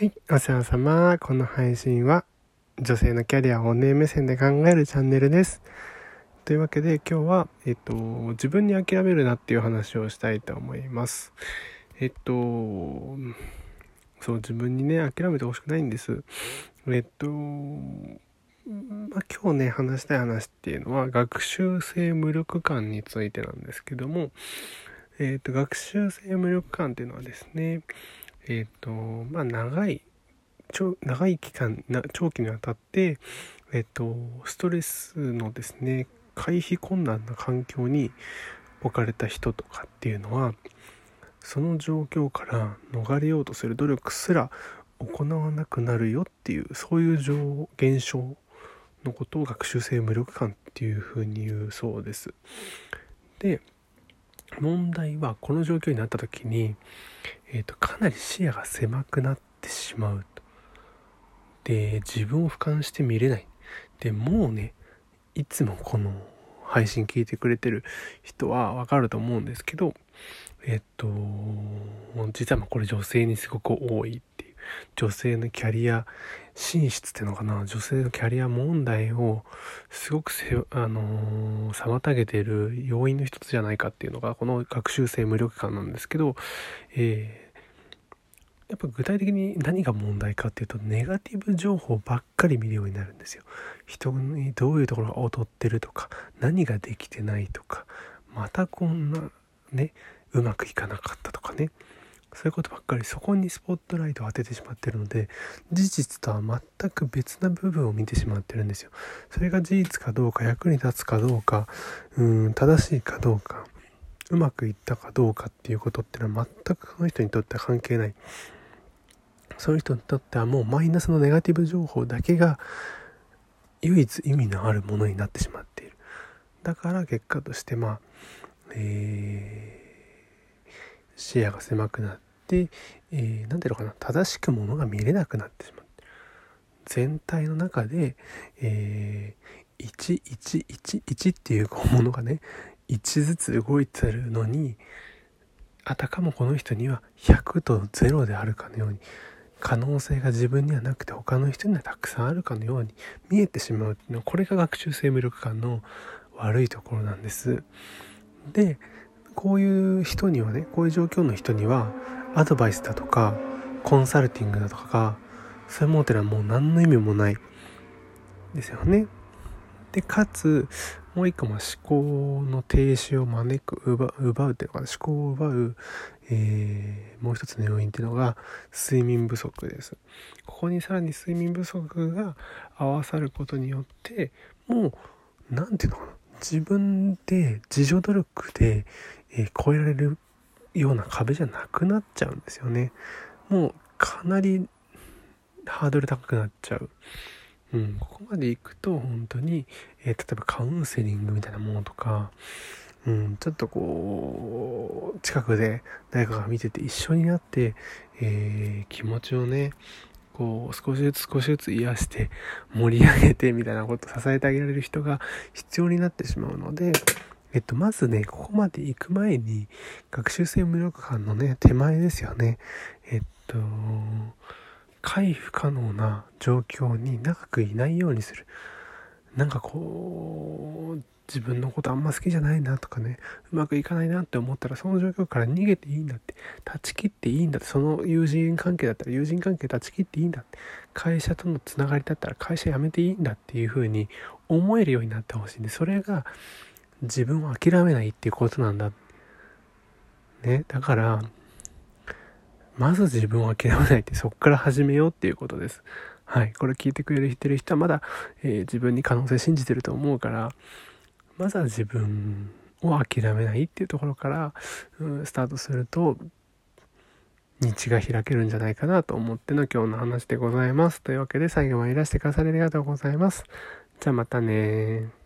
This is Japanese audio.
はい、お世話様。この配信は女性のキャリアを女目線で考えるチャンネルです。というわけで今日は、自分に諦めるなっていう話をしたいと思います。そう、自分にね諦めてほしくないんです。今日ね話したい話っていうのは学習性無力感についてなんですけども、学習性無力感っていうのはですね、長い期間長期にわたって、ストレスのですね回避困難な環境に置かれた人とかっていうのはその状況から逃れようとする努力すら行わなくなるよっていう、そういう現象のことを学習性無力感っていうふうに言うそうです。で、問題はこの状況になった時に、かなり視野が狭くなってしまうと。で、自分を俯瞰して見れない。で、もうね、いつもこの配信聞いてくれてる人はわかると思うんですけど、実はこれ女性にすごく多いっていう、女性のキャリア進出ってのかな、女性のキャリア問題をすごく妨げてる要因の一つじゃないかっていうのがこの学習性無力感なんですけど、やっぱ具体的に何が問題かっていうと、ネガティブ情報ばっかり見るようになるんですよ。人にどういうところが劣ってるとか、何ができてないとか、またこんなねうまくいかなかったとかね、そういうことばっかり、そこにスポットライトを当ててしまってるので、事実とは全く別な部分を見てしまってるんですよ。それが事実かどうか、役に立つかどうか、正しいかどうか、うまくいったかどうかっていうことってのは全くその人にとっては関係ない。そういう人にとってはもうマイナスのネガティブ情報だけが唯一意味のあるものになってしまっている。だから結果として視野が狭くなって、正しくものが見れなくなってしまう。全体の中で、1111っていうものがね1ずつ動いてるのに、あたかもこの人には100と0であるかのように、可能性が自分にはなくて他の人にはたくさんあるかのように見えてしまうっていうのは、これが学習性無力感の悪いところなんです。で、こういう人にはね、こういう状況の人にはアドバイスだとかコンサルティングだとかが、そういうものってのはもう何の意味もないですよね。で、かつもう一個も思考の停止を招く、奪うっていうのか、思考を奪う、もう一つの要因っていうのが睡眠不足です。ここにさらに睡眠不足が合わさることによって、もうなんていうのかな、自分で自助努力で、超えられるような壁じゃなくなっちゃうんですよね。もうかなりハードル高くなっちゃう。ここまで行くと本当に、例えばカウンセリングみたいなものとか、ちょっとこう近くで誰かが見てて一緒になって、気持ちをねこう少しずつ癒して盛り上げてみたいなことを支えてあげられる人が必要になってしまうので、まずねここまで行く前に学習性無力感のね手前ですよね。回避不可能な状況に長くいないようにする。自分のことあんま好きじゃないなとかね、うまくいかないなって思ったらその状況から逃げていいんだって、断ち切っていいんだって、その友人関係だったら友人関係断ち切っていいんだって、会社とのつながりだったら会社辞めていいんだっていうふうに思えるようになってほしいんで、それが自分を諦めないっていうことなんだね。だからまず自分を諦めないって、そこから始めようっていうことです。はい、これ聞いてくれてる人はまだ、自分に可能性信じてると思うから、まずは自分を諦めないっていうところから、スタートすると道が開けるんじゃないかなと思っての今日の話でございます。というわけで最後までいらしてくださりありがとうございます。じゃあまたね。